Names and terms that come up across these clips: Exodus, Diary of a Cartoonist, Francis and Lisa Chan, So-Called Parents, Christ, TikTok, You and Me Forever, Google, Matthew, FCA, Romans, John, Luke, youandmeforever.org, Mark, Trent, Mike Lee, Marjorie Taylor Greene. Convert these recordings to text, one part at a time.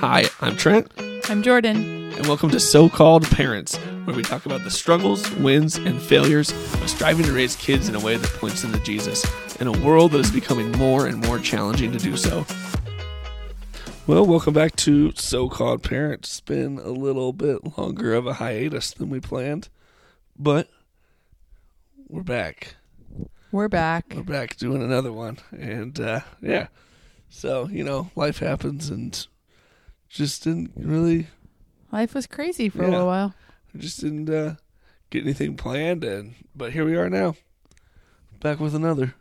Hi, I'm Trent. I'm Jordan. And welcome to So-Called Parents, where we talk about the struggles, wins, and failures of striving to raise kids in a way that points them to Jesus, in a world that is becoming more and more challenging to do so. Well, welcome back to So-Called Parents. It's been a little bit longer of a hiatus than we planned, but we're back. We're back doing another one. And so, you know, life happens and just didn't really... Life was crazy for a little while. I just didn't get anything planned, but here we are now, back with another.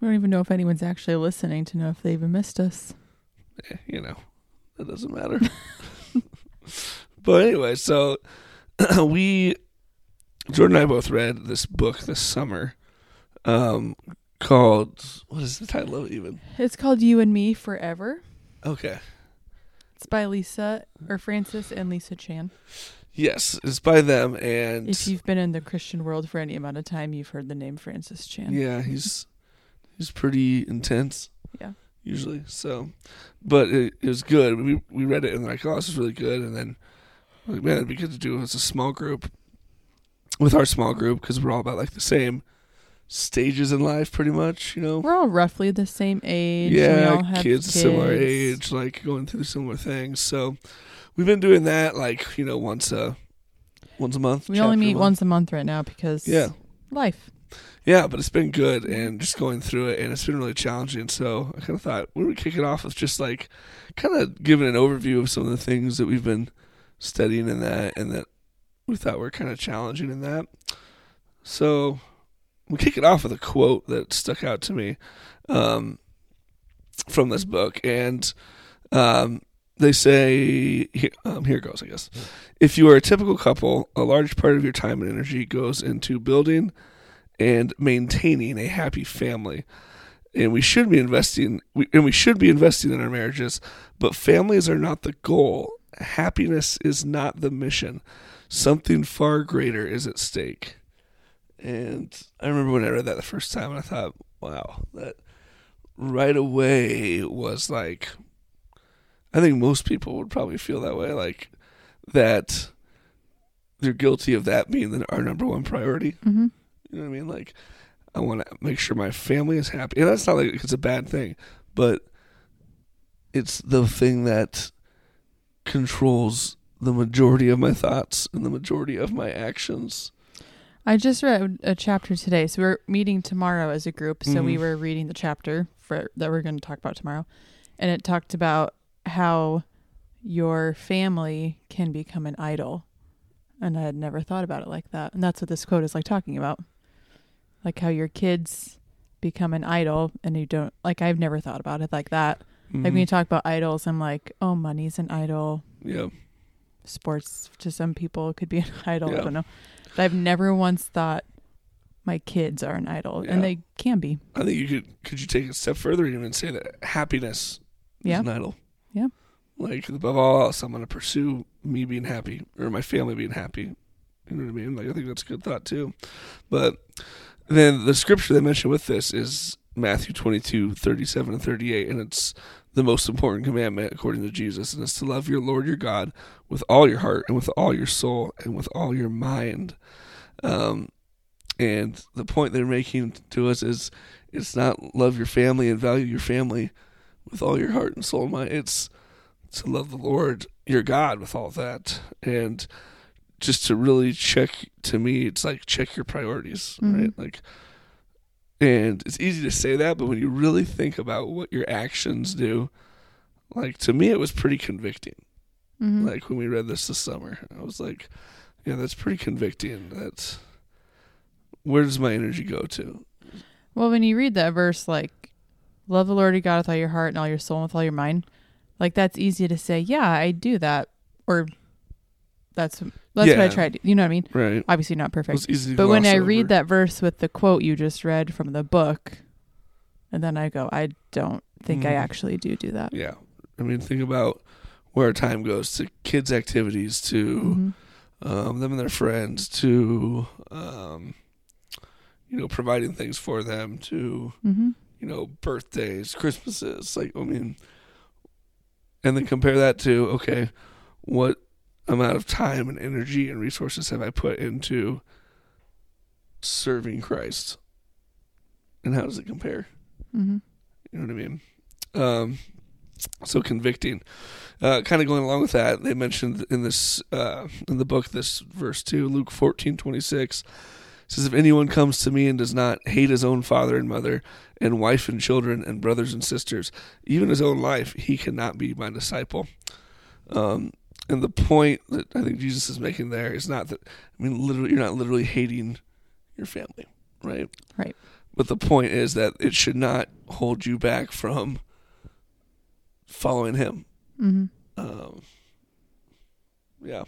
We don't even know if anyone's actually listening to know if they even missed us. Yeah, you know, that doesn't matter. But anyway, so Jordan and I both read this book this summer called, what is the title of it even? It's called You and Me Forever. Okay. It's by Francis and Lisa Chan. Yes, it's by them, and if you've been in the Christian world for any amount of time, you've heard the name Francis Chan. Yeah, he's pretty intense. Yeah, usually. So, but it was good. We read it and like, oh, this is really good. And then like, man, it'd be good to do it as a small group with our small group because we're all about like the same stages in life, pretty much. You know, we're all roughly the same age. Yeah, we all have kids similar age, like going through similar things. So we've been doing that, like, you know, once a month. We only meet once a month right now because life. Yeah, but it's been good and just going through it, and it's been really challenging. So I kind of thought, why don't we kick it off with just like kind of giving an overview of some of the things that we've been studying in that and that we thought were kind of challenging in that. So we kick it off with a quote that stuck out to me from this book. And they say, here it goes, I guess. If you are a typical couple, a large part of your time and energy goes into building and maintaining a happy family. And we should be investing in our marriages, but families are not the goal. Happiness is not the mission. Something far greater is at stake. And I remember when I read that the first time, and I thought, wow, that right away was like, I think most people would probably feel that way, like that they're guilty of that being our number one priority. Mm-hmm. You know what I mean? Like, I want to make sure my family is happy. And that's not like it's a bad thing, but it's the thing that controls the majority of my thoughts and the majority of my actions. I just read a chapter today. So we're meeting tomorrow as a group. So we were reading the chapter that we're going to talk about tomorrow. And it talked about how your family can become an idol. And I had never thought about it like that. And that's what this quote is like talking about. Like how your kids become an idol and you don't, like, I've never thought about it like that. Mm-hmm. Like when you talk about idols, I'm like, oh, money's an idol. Yeah. Sports to some people could be an idol. Yeah. I don't know. But I've never once thought my kids are an idol. Yeah. And they can be. I think you could you take it a step further even and say that happiness is an idol. Yeah. Like, above all else, I'm going to pursue me being happy or my family being happy. You know what I mean? Like, I think that's a good thought, too. But then the scripture they mention with this is Matthew 22:37-38, and it's the most important commandment according to Jesus, and it's to love your Lord your God with all your heart and with all your soul and with all your mind. And the point they're making to us is it's not love your family and value your family with all your heart and soul and mind. It's to love the Lord your God with all that, and just to really check, to me, it's like check your priorities, right? Like, and it's easy to say that, but when you really think about what your actions do, like to me, it was pretty convicting. Mm-hmm. Like when we read this summer, I was like, yeah, that's pretty convicting. That's, where does my energy go to? Well, when you read that verse, like love the Lord your God with all your heart and all your soul and with all your mind. Like, that's easy to say, yeah, I do that, or that's what I tried to, you know what I mean? Right. Obviously not perfect. But when I read that verse with the quote you just read from the book, and then I go, I don't think I actually do that. Yeah. I mean, think about where our time goes to kids' activities, to them and their friends, to, you know, providing things for them, to, you know, birthdays, Christmases. Like, I mean... and then compare that to, okay, what amount of time and energy and resources have I put into serving Christ, and how does it compare? Mm-hmm. You know what I mean? So convicting. Kind of going along with that, they mentioned in this in the book, this verse 2, Luke 14:26, says, "If anyone comes to me and does not hate his own father and mother and wife and children and brothers and sisters, even his own life, he cannot be my disciple." And the point that I think Jesus is making there is not that, I mean, literally, you're not literally hating your family, right? Right. But the point is that it should not hold you back from following him. Mm-hmm. Yeah.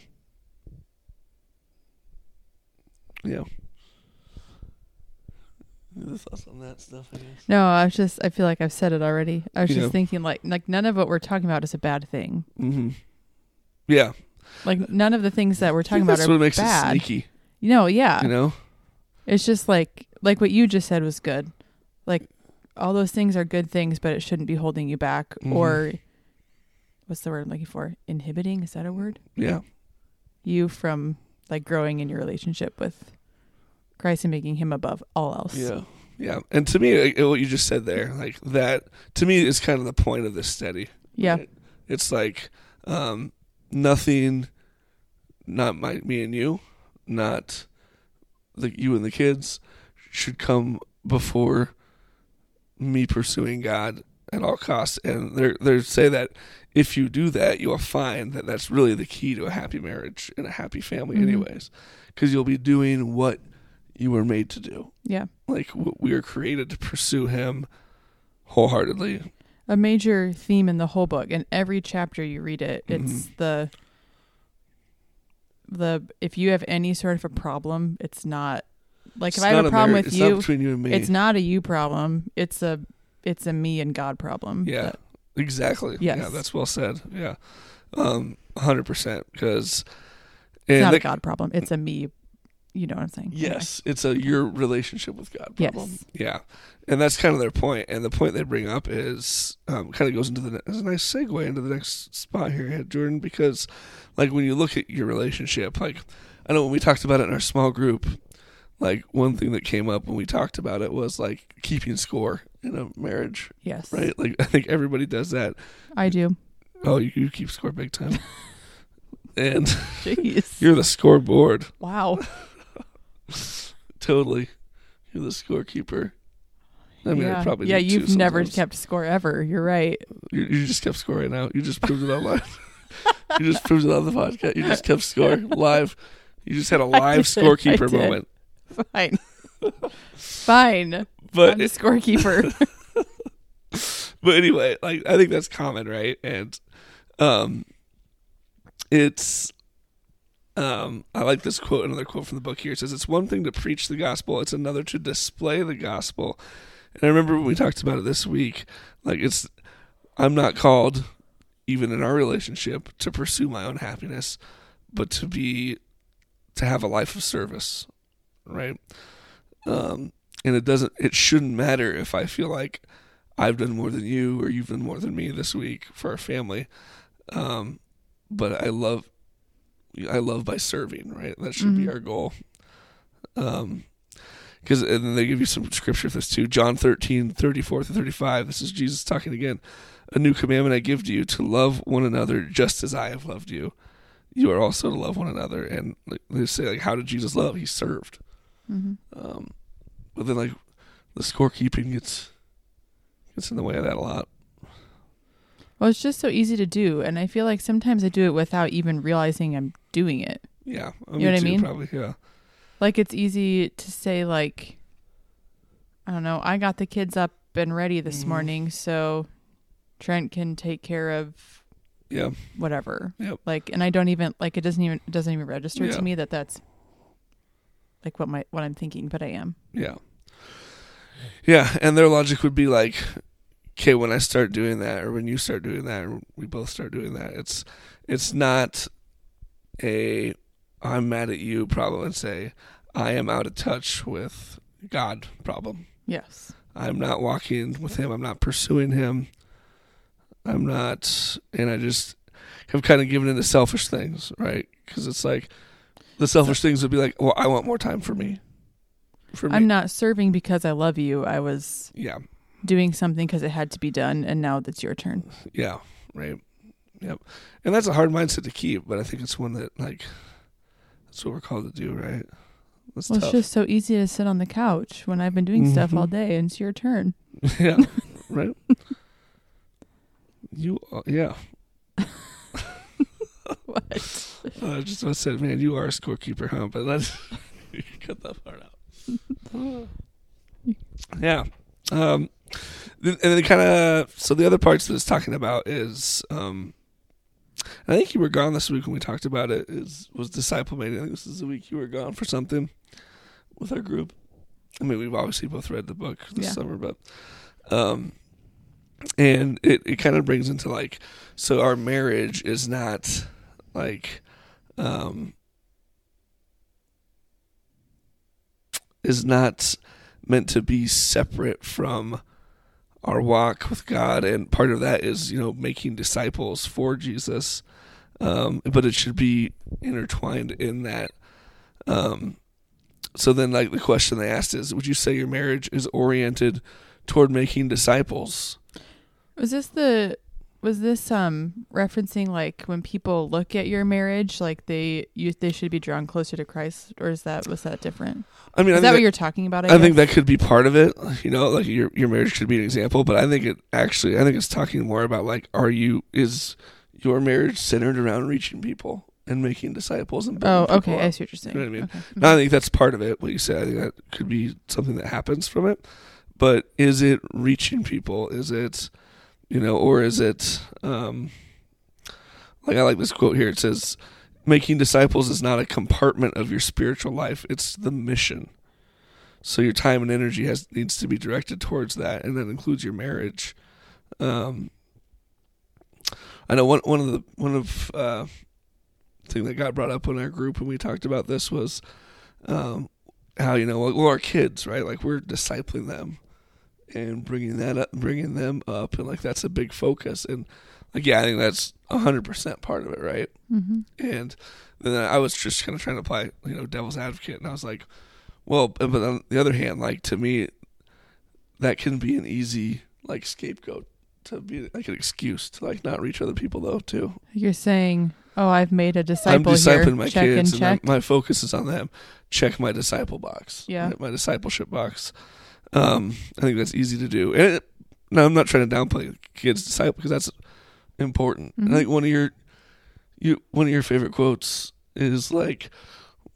Any thoughts on that stuff, I guess? No, I feel like I've said it already. I was just thinking, like none of what we're talking about is a bad thing. Mm-hmm. Yeah. Like, none of the things that we're talking about are bad. That's what makes it sneaky. You know, yeah. You know? It's just like what you just said was good. Like, all those things are good things, but it shouldn't be holding you back. Mm-hmm. Or, what's the word I'm looking for? Inhibiting? Is that a word? Yeah. You from, like, growing in your relationship with Christ and making him above all else. Yeah. Yeah. And to me, like, what you just said there, like, that, to me, is kind of the point of this study. Yeah. Right? It's like, nothing, not me and you, not you and the kids, should come before me pursuing God at all costs. And they say that if you do that, you'll find that that's really the key to a happy marriage and a happy family, mm-hmm. anyways, because you'll be doing what you were made to do. Yeah, like we are created to pursue Him wholeheartedly. A major theme in the whole book, and every chapter you read it, it's mm-hmm. the if you have any sort of a problem, it's not like it's if I have a problem with you, between you and me. It's not a you problem. It's a me and God problem. Yeah, exactly. Yes. Yeah, that's well said. Yeah, 100%. Because it's not a God problem. It's a me. You know what I'm saying? Yes, anyway. It's your relationship with God problem. Yes. Yeah, and that's kind of their point. And the point they bring up is kind of goes into the as a nice segue into the next spot here, Jordan, because like when you look at your relationship, like I know when we talked about it in our small group, like one thing that came up when we talked about it was like keeping score in a marriage. Yes, right. Like I think everybody does that. I do. Oh, you keep score big time, and jeez, you're the scoreboard. Wow. Totally. You're the scorekeeper. I mean, yeah. I probably yeah, you've sometimes. Never kept score ever. You're right. You just kept score right now. You just proved it on live. You just proved it on the podcast. You just kept score live. You just had a live scorekeeper moment. Fine. Fine. But I'm the scorekeeper. But anyway, like I think that's common, right? And it's I like this quote, another quote from the book here. It says, "It's one thing to preach the gospel. It's another to display the gospel." And I remember when we talked about it this week, like I'm not called, even in our relationship, to pursue my own happiness, but to have a life of service. Right. And it shouldn't matter if I feel like I've done more than you, or you've done more than me this week for our family. But I love by serving, right? That should mm-hmm. be our goal. Because and then they give you some scripture for this too. John 13:34-35. This is Jesus talking again. "A new commandment I give to you, to love one another just as I have loved you. You are also to love one another." And like, they say, like, how did Jesus love? He served. Mm-hmm. But then, like, the scorekeeping gets in the way of that a lot. Well, it's just so easy to do, and I feel like sometimes I do it without even realizing I'm doing it. Yeah. You know what I mean? Probably, yeah. Like, it's easy to say, like, I don't know, I got the kids up and ready this morning, so Trent can take care of whatever. Yep. Like, and I don't even, like, it doesn't even register to me that that's, like, what I'm thinking, but I am. Yeah. Yeah, and their logic would be, like, okay, when I start doing that, or when you start doing that, or we both start doing that, it's not a I'm mad at you problem. It's a I am out of touch with God problem. Yes. I'm not walking with him. I'm not pursuing him. I'm not, and I just have kind of given into selfish things, right? Because it's like the selfish things would be like, well, I want more time for me. I'm not serving because I love you. I was doing something because it had to be done, and now it's your turn. Yeah, right. Yep. And that's a hard mindset to keep, but I think it's one that, like, that's what we're called to do, right? That's tough. It's just so easy to sit on the couch when I've been doing stuff all day, and it's your turn. Yeah, right? What? I just about said, man, you are a scorekeeper, huh? But let's cut that part out. And then kind of, so the other parts that it's talking about is, I think you were gone this week when we talked about it, was disciple making. I think this is the week you were gone for something with our group. I mean, we've obviously both read the book this summer, but, and it kind of brings into like, so our marriage is not like, is not meant to be separate from our walk with God, and part of that is, you know, making disciples for Jesus, but it should be intertwined in that. So then, like, the question they asked is, would you say your marriage is oriented toward making disciples? Was this referencing like when people look at your marriage, like they should be drawn closer to Christ, or was that different? I mean, is that what you're talking about? I think that could be part of it. You know, like your marriage could be an example, but I think it's talking more about like, is your marriage centered around reaching people and making disciples? And okay, I see what you're saying. You know what I mean? Okay. No, I think that's part of it. What you said, I think that could be something that happens from it. But is it reaching people? Is it, you know, or is it, like I like this quote here. It says, making disciples is not a compartment of your spiritual life. It's the mission. So your time and energy needs to be directed towards that. And that includes your marriage. I know one of thing that got brought up in our group when we talked about this was, how, you know, well, our kids, right? Like, we're discipling them and bringing them up, and like that's a big focus. And like, yeah, I think that's 100% part of it, right? Mm-hmm. And then I was just kind of trying to apply, you know, devil's advocate, and I was like, well, but on the other hand, like, to me, that can be an easy like scapegoat, to be like an excuse to like not reach other people though too. You're saying, oh, I've made a disciple. I'm discipling here. My check kids, and my focus is on them. Check my disciple box. Yeah, my discipleship box. I think that's easy to do. And no, I'm not trying to downplay kids' disciple, because that's important. Mm-hmm. And I think one of your favorite quotes is like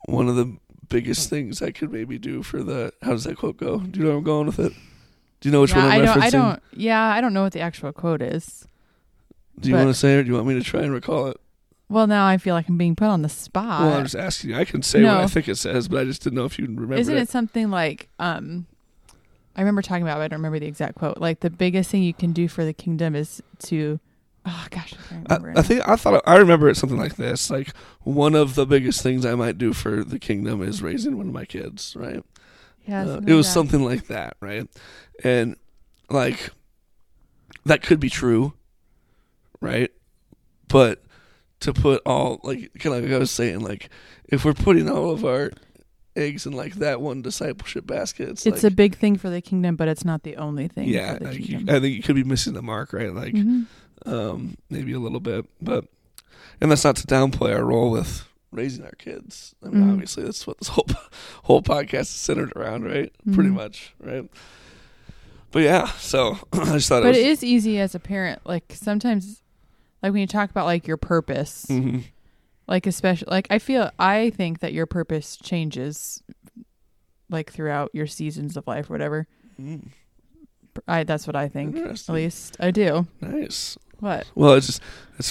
one of the biggest things I could maybe do for the. How does that quote go? Do you know where I'm going with it? Do you know which one I'm referencing? I don't know what the actual quote is. Do you want to say it, or do you want me to try and recall it? Well, now I feel like I'm being put on the spot. Well, I'm just asking you. I can say what I think it says, but I just didn't know if you remember. Isn't it something like, I remember talking about it, but I don't remember the exact quote. Like, the biggest thing you can do for the kingdom is to, oh gosh, I can't remember. I remember it something like this. Like, one of the biggest things I might do for the kingdom is raising one of my kids, right? Yeah, it was something like that, right? And like, that could be true, right? But to put all, like, kind of like I was saying, like, if we're putting all of our eggs in like that one discipleship basket, it's like, a big thing for the kingdom, but it's not the only thing. Yeah, for the kingdom. I think you could be missing the mark, right? Like, maybe a little bit, and that's not to downplay our role with raising our kids. I mean, obviously, that's what this whole podcast is centered around, right? Mm-hmm. Pretty much, right? But yeah, so I just thought. But it is easy as a parent, like sometimes. Like, when you talk about, like, your purpose, like, especially, like, I think that your purpose changes, like, throughout your seasons of life or whatever. Mm. That's what I think. At least I do. Nice. What? Well, it's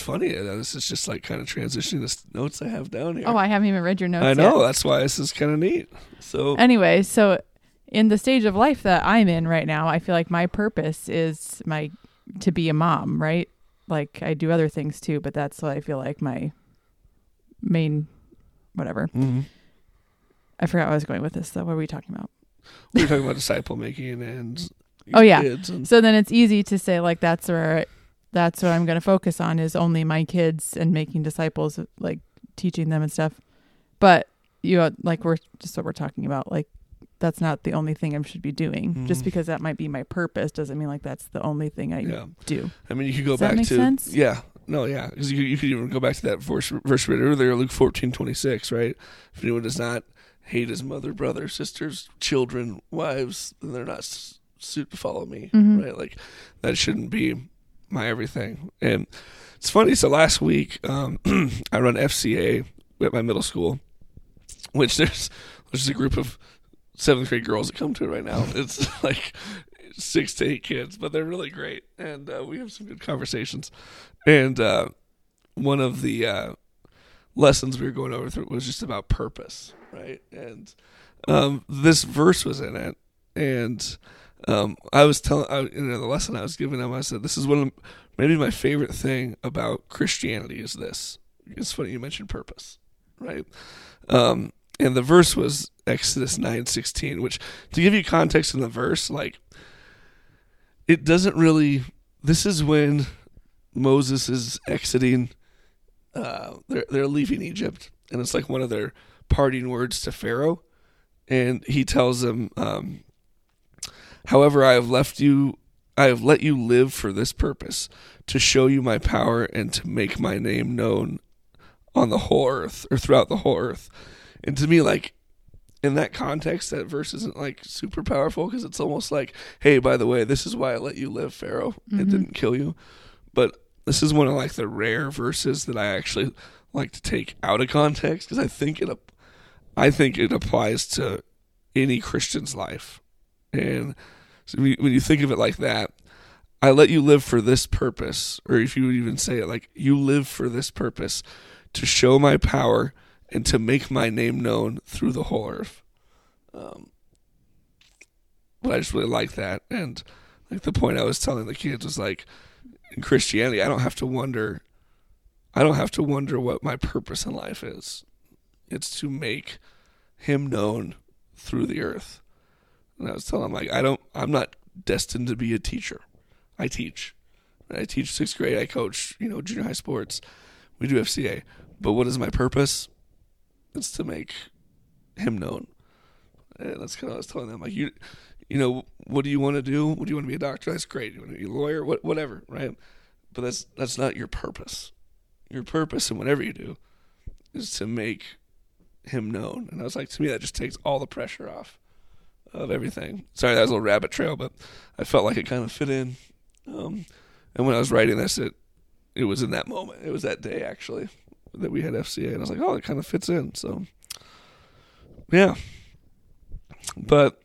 funny. This is just, like, kind of transitioning the notes I have down here. Oh, I haven't even read your notes yet. I know. That's why this is kind of neat. So anyway, so in the stage of life that I'm in right now, I feel like my purpose is to be a mom, right? Like, I do other things too, but that's what I feel like my main whatever. Mm-hmm. I forgot where I was going with this, though. What were we talking about? We were talking about disciple making and kids. And so then it's easy to say, like, that's where that's what I'm going to focus on, is only my kids and making disciples, like teaching them and stuff. But you know, like we're just what we're talking about. Like that's not the only thing I should be doing. Mm-hmm. Just because that might be my purpose doesn't mean like that's the only thing I do. I mean, you could go Does back that make to sense? Yeah. No, yeah, because you could even go back to that verse read earlier, Luke 14:26, right? If anyone does not hate his mother, brother, sisters, children, wives, then they're not suit to follow me, mm-hmm. right? Like that shouldn't be my everything. And it's funny. So last week, I run FCA at my middle school, which there's a group of seventh grade girls that come to it right now. It's like 6 to 8 kids, but they're really great, and we have some good conversations. And one of the lessons we were going over was just about purpose, right? And this verse was in it, and I was telling, you know, the lesson I was giving them, I said, this is one of maybe my favorite thing about Christianity is this. It's funny you mentioned purpose, right? And the verse was Exodus 9:16, which, to give you context in the verse, like, it doesn't really, this is when Moses is exiting, they're leaving Egypt, and it's like one of their parting words to Pharaoh, and he tells them, however, I have let you live for this purpose, to show you my power and to make my name known on the whole earth, or throughout the whole earth. And to me, like, in that context, that verse isn't like super powerful, because it's almost like, hey, by the way, this is why I let you live, Pharaoh. Mm-hmm. It didn't kill you. But this is one of like the rare verses that I actually like to take out of context, because I think it applies to any Christian's life. And so when you think of it like that, I let you live for this purpose, or if you would even say it like, you live for this purpose, to show my power and to make my name known through the whole earth. But I just really like that. And like the point I was telling the kids was like, in Christianity, I don't have to wonder what my purpose in life is. It's to make him known through the earth. And I was telling them, like, I'm not destined to be a teacher. I teach. I teach 6th grade. I coach, you know, junior high sports. We do FCA. But what is my purpose? It's to make him known. And that's kind of what I was telling them. Like, you know, what do you want to do? What do you want to be a doctor? That's great. You want to be a lawyer? Whatever, right? But that's not your purpose. Your purpose in whatever you do is to make him known. And I was like, to me, that just takes all the pressure off of everything. Sorry, that was a little rabbit trail, but I felt like it kind of fit in. And when I was writing this, it was in that moment. It was that day, actually, that we had FCA, and I was like, oh, it kind of fits in. So yeah, but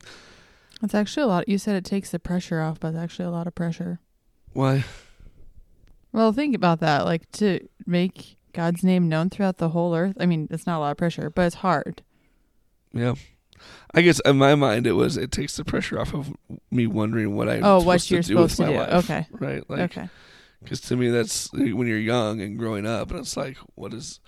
it's actually a lot. You said it takes the pressure off, but it's actually a lot of pressure. Why? Well, think about that. Like, to make God's name known throughout the whole earth. I mean, it's not a lot of pressure, but it's hard. Yeah, I guess in my mind it was, it takes the pressure off of me wondering what I'm supposed to do with my life. Okay, right? Like, okay. Because to me, that's when you're young and growing up, and it's like, what is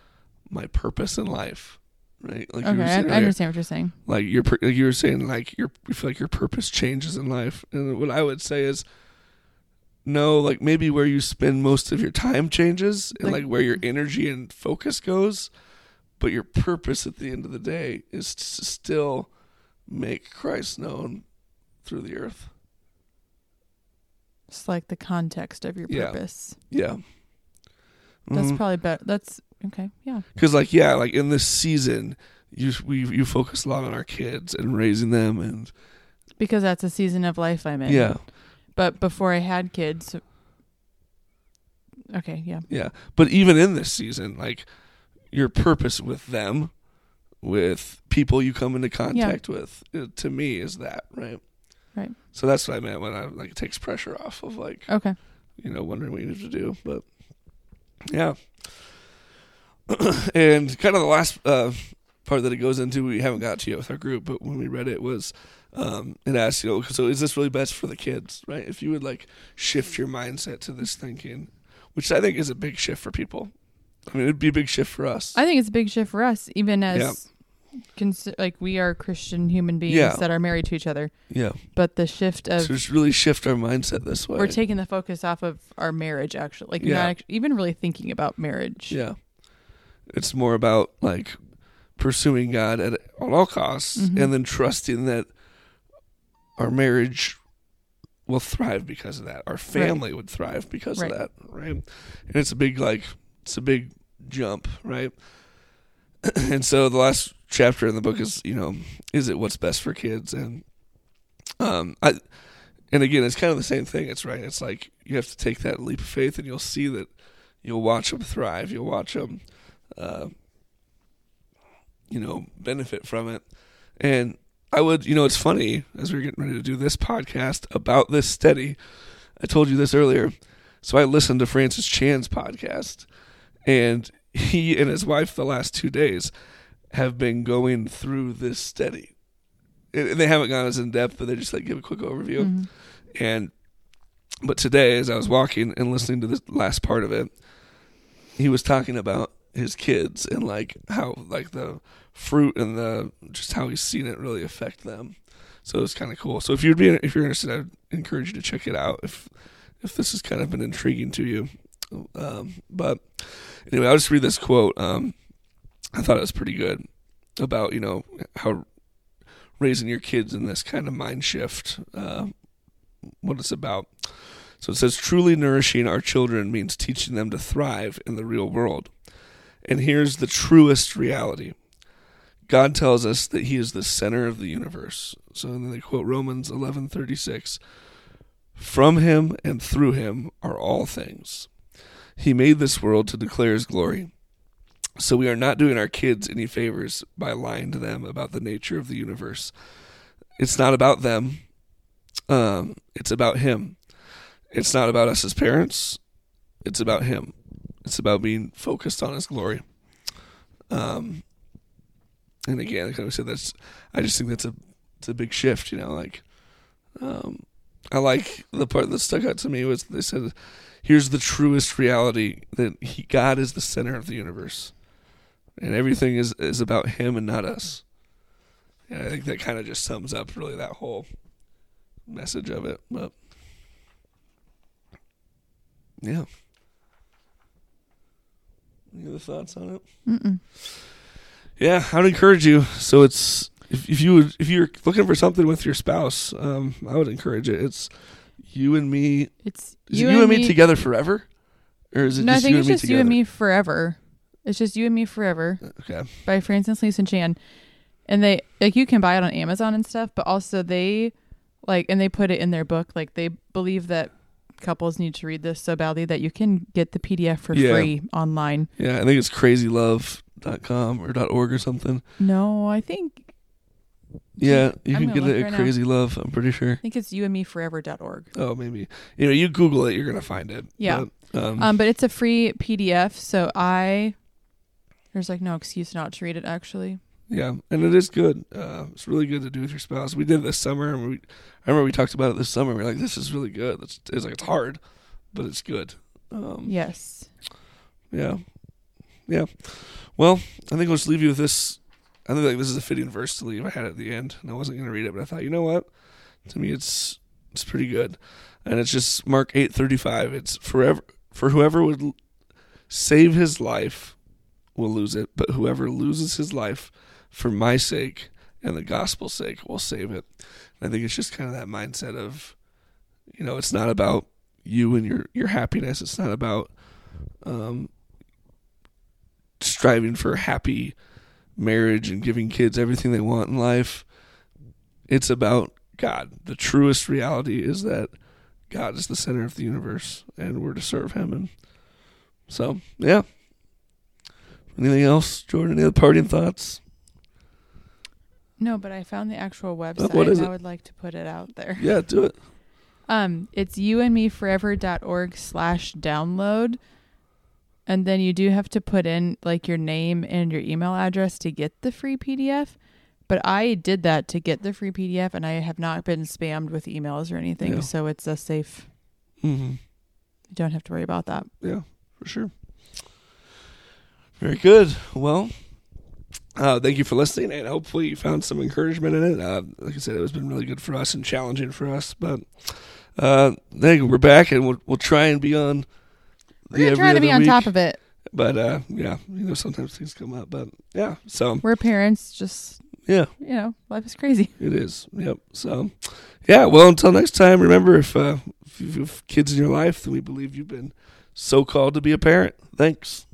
my purpose in life, right? Like, okay, I understand what you're saying. Like, you were saying, like, you feel like your purpose changes in life. And what I would say is, no, like, maybe where you spend most of your time changes, and like where your energy and focus goes, but your purpose at the end of the day is to still make Christ known through the earth. It's like the context of your purpose. Yeah. Mm-hmm. That's probably better. That's okay. Yeah. Because like, yeah, like in this season, you focus a lot on our kids and raising them, and because that's a season of life I'm in. Yeah. But before I had kids. Okay. Yeah. Yeah. But even in this season, like your purpose with them, with people you come into contact with, to me is that, right? Right. So that's what I meant when I like, it takes pressure off of like, okay, you know, wondering what you need to do. But yeah. And kind of the last part that it goes into, we haven't got to yet with our group, but when we read it was, it asked, you know, so is this really best for the kids, right? If you would like shift your mindset to this thinking, which I think is a big shift for people. I mean, it'd be a big shift for us. I think it's a big shift for us, even as like we are Christian human beings that are married to each other. Yeah. But the shift of... So just really shift our mindset this way. We're taking the focus off of our marriage, actually. Like, you're not even really thinking about marriage. Yeah. It's more about, like, pursuing God at on all costs and then trusting that our marriage will thrive because of that. Our family would thrive because of that, right? And it's a big, like, it's a big jump, right? And so the last chapter in the book is, you know, is it what's best for kids? And and again, it's kind of the same thing. It's right. It's like you have to take that leap of faith, and you'll see that you'll watch them thrive. You'll watch them, you know, benefit from it. And I would, you know, it's funny as we were getting ready to do this podcast about this study. I told you this earlier. So I listened to Francis Chan's podcast, and he and his wife the last 2 days have been going through this study. And they haven't gone as in depth, but they just like give a quick overview. Mm-hmm. And but today, as I was walking and listening to this last part of it, he was talking about his kids and like how like the fruit and the just how he's seen it really affect them. So it's kind of cool. So if you're interested, I'd encourage you to check it out. If this has kind of been intriguing to you. But anyway, I'll just read this quote. I thought it was pretty good about, you know, how raising your kids in this kind of mind shift, what it's about. So it says, truly nourishing our children means teaching them to thrive in the real world. And here's the truest reality. God tells us that he is the center of the universe. So then they quote Romans 11:36. From him and through him are all things. He made this world to declare his glory. So we are not doing our kids any favors by lying to them about the nature of the universe. It's not about them. It's about him. It's not about us as parents. It's about him. It's about being focused on his glory. And again, like I said, I just think that's a big shift, you know, like, I like the part that stuck out to me was they said, here's the truest reality that God is the center of the universe and everything is about him and not us. And I think that kind of just sums up really that whole message of it. But yeah. Any other thoughts on it? Mm-mm. Yeah, I would encourage you. So it's, if you're looking for something with your spouse, I would encourage it. It's You and Me. It's You and Me Together Forever, or is it just You and Me Together? No, I think it's just You and Me Forever. It's just You and Me Forever. Okay. By Francis and Lisa Chan, and they like you can buy it on Amazon and stuff, but also they like and they put it in their book. Like they believe that couples need to read this so badly that you can get the PDF for free online. Yeah, I think it's crazylove.com or .org or something. No, I think. Yeah, you can get it at Crazy Love, I'm pretty sure. I think it's youandmeforever.org. Oh, maybe. You know, you Google it, you're going to find it. Yeah. But it's a free PDF, so there's like no excuse not to read it, actually. Yeah, and it is good. It's really good to do with your spouse. We did it this summer, and I remember we talked about it this summer. We were like, this is really good. It's hard, but it's good. Yes. Yeah. Yeah. Well, I think I'll just leave you with this. I think like this is a fitting verse to leave. I had it at the end, and I wasn't going to read it, but I thought, you know what? To me, it's pretty good, and it's just Mark 8:35. It's forever for whoever would save his life will lose it, but whoever loses his life for my sake and the gospel's sake will save it. And I think it's just kind of that mindset of, you know, it's not about you and your happiness. It's not about striving for happy marriage and giving kids everything they want in life. It's about God. The truest reality is that God is the center of the universe and we're to serve him. And so, yeah. Anything else, Jordan? Any other parting thoughts? No, but I found the actual website. What is it? I would like to put it out there. Yeah, do it. It's youandmeforever.org/download. And then you do have to put in like your name and your email address to get the free PDF. But I did that to get the free PDF, and I have not been spammed with emails or anything. Yeah. So it's a safe. Mm-hmm. You don't have to worry about that. Yeah, for sure. Very good. Well, Thank you for listening, and hopefully you found some encouragement in it. Like I said, it's been really good for us and challenging for us. But thank you. We're back, and we'll try and be on. We're trying to be on top of it. But yeah, sometimes things come up. But yeah, so we're parents. Just life is crazy. It is. Yep. So yeah. Well, until next time, remember if you have kids in your life, then we believe you've been so called to be a parent. Thanks.